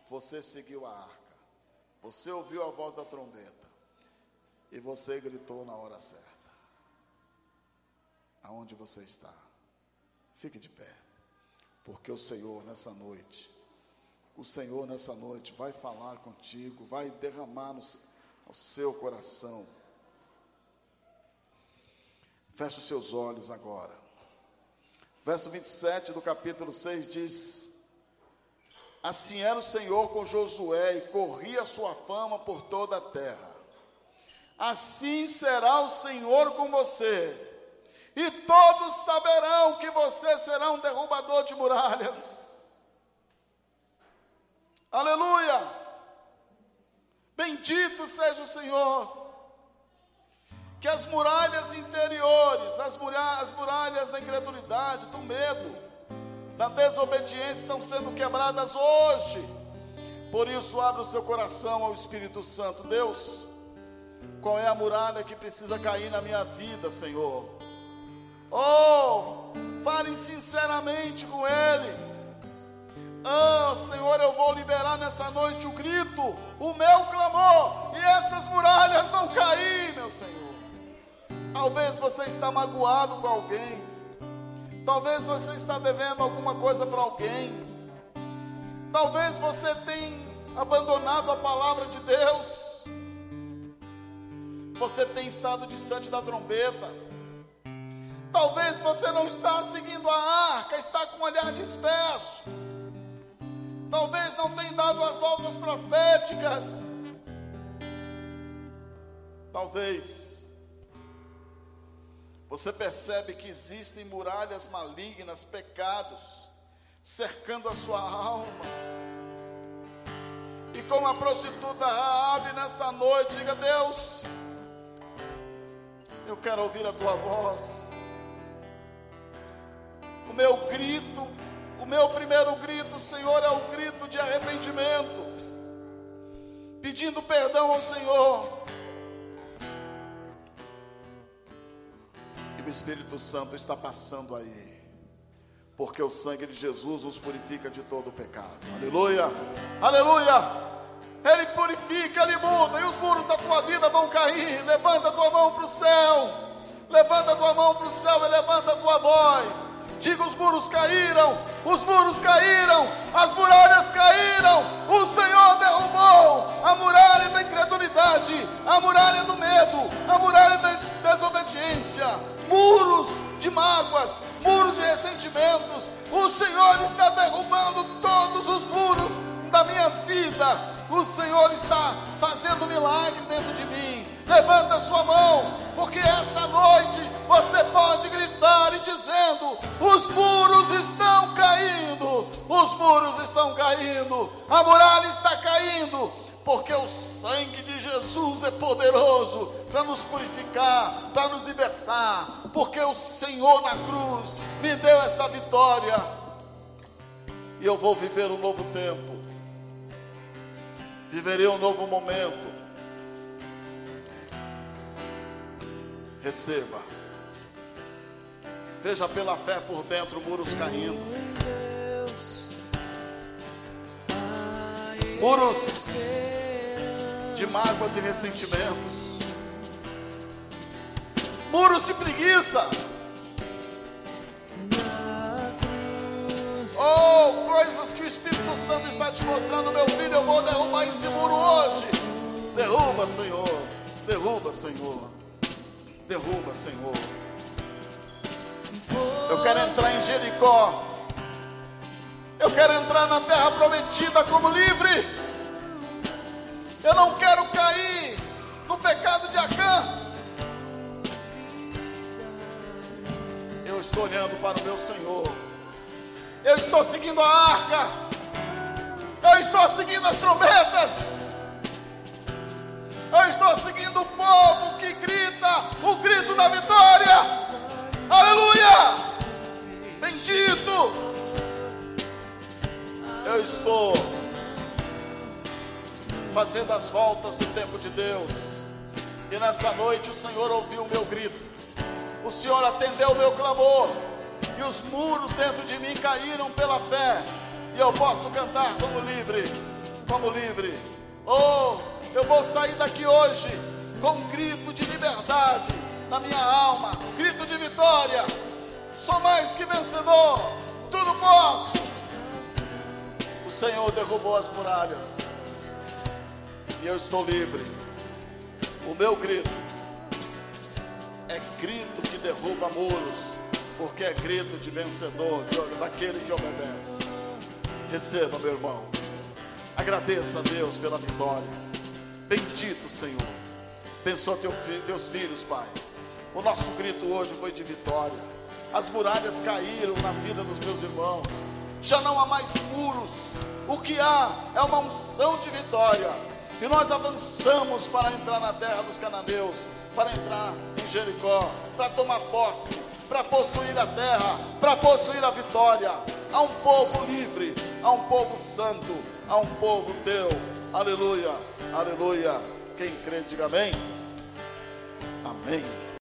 Você seguiu a arca, você ouviu a voz da trombeta, e você gritou na hora certa. Aonde você está? Fique de pé, porque o Senhor nessa noite, o Senhor nessa noite vai falar contigo, vai derramar no, no seu coração. Feche os seus olhos agora. Verso vinte e sete do capítulo seis diz: assim era o Senhor com Josué, e corria a sua fama por toda a terra. Assim será o Senhor com você, e todos saberão que você será um derrubador de muralhas. Aleluia! Bendito seja o Senhor, que as muralhas interiores, as muralhas, as muralhas da incredulidade, do medo, da desobediência estão sendo quebradas hoje. Por isso, abre o seu coração ao Espírito Santo. Deus, qual é a muralha que precisa cair na minha vida, Senhor? Oh, fale sinceramente com Ele. Ah, Senhor, eu vou liberar nessa noite o grito, o meu clamor, e essas muralhas vão cair, meu Senhor. Talvez você está magoado com alguém, talvez você está devendo alguma coisa para alguém, talvez você tenha abandonado a palavra de Deus, você tem estado distante da trombeta, talvez você não está seguindo a arca, está com o olhar disperso, talvez não tenha dado as voltas proféticas, talvez você percebe que existem muralhas malignas, pecados, cercando a sua alma. E como a prostituta Raabe nessa noite, diga: Deus, eu quero ouvir a tua voz. O meu grito, o meu primeiro grito, Senhor, é o grito de arrependimento, pedindo perdão ao Senhor. O Espírito Santo está passando aí, porque o sangue de Jesus nos purifica de todo o pecado. Aleluia, aleluia. Ele purifica, Ele muda, e os muros da tua vida vão cair. Levanta a tua mão para o céu, levanta a tua mão para o céu e levanta a tua voz. Diga: os muros caíram, os muros caíram, as muralhas caíram. O Senhor derrubou a muralha da incredulidade, a muralha do medo, a muralha da desobediência, muros de mágoas, muros de ressentimentos. O Senhor está derrubando todos os muros da minha vida. O Senhor está fazendo milagre dentro de mim. Levanta a sua mão, porque essa noite você pode gritar e dizendo: os muros estão caindo, os muros estão caindo, a muralha está caindo, porque o sangue de Jesus é poderoso para nos purificar, para nos libertar, porque o Senhor na cruz me deu esta vitória, e eu vou viver um novo tempo, viverei um novo momento. Receba, veja pela fé por dentro muros caindo, muros de mágoas e ressentimentos, muros de preguiça. Oh, coisas que o Espírito Santo está te mostrando: meu filho, eu vou derrubar derruba, Senhor, derruba, Senhor, derruba, Senhor. Eu quero entrar em Jericó, eu quero entrar na terra prometida como livre. Eu não quero cair no pecado de Acã. Eu estou olhando para o meu Senhor, eu estou seguindo a arca, eu estou seguindo as trombetas, eu estou seguindo o povo que grita o grito da vitória. Aleluia, bendito. Eu estou fazendo as voltas do tempo de Deus, e nessa noite o Senhor ouviu o meu grito. O Senhor atendeu o meu clamor, e os muros dentro de mim caíram pela fé, e eu posso cantar como livre, como livre. Oh, eu vou sair daqui hoje com um grito de liberdade na minha alma, um grito de vitória. Sou mais que vencedor, tudo posso. O Senhor derrubou as muralhas, e eu estou livre. O meu grito é grito que derruba muros, porque é grito de vencedor, daquele que obedece. Receba, meu irmão. Agradeça a Deus pela vitória. Bendito Senhor. Abençoa teu fi, teus filhos, Pai. O nosso grito hoje foi de vitória. As muralhas caíram na vida dos meus irmãos. Já não há mais muros. O que há é uma unção de vitória. E nós avançamos para entrar na terra dos cananeus, para entrar em Jericó, para tomar posse, para possuir a terra, para possuir a vitória. Há um povo livre, há um povo santo, há um povo teu. Aleluia, aleluia. Quem crê, diga amém. Amém.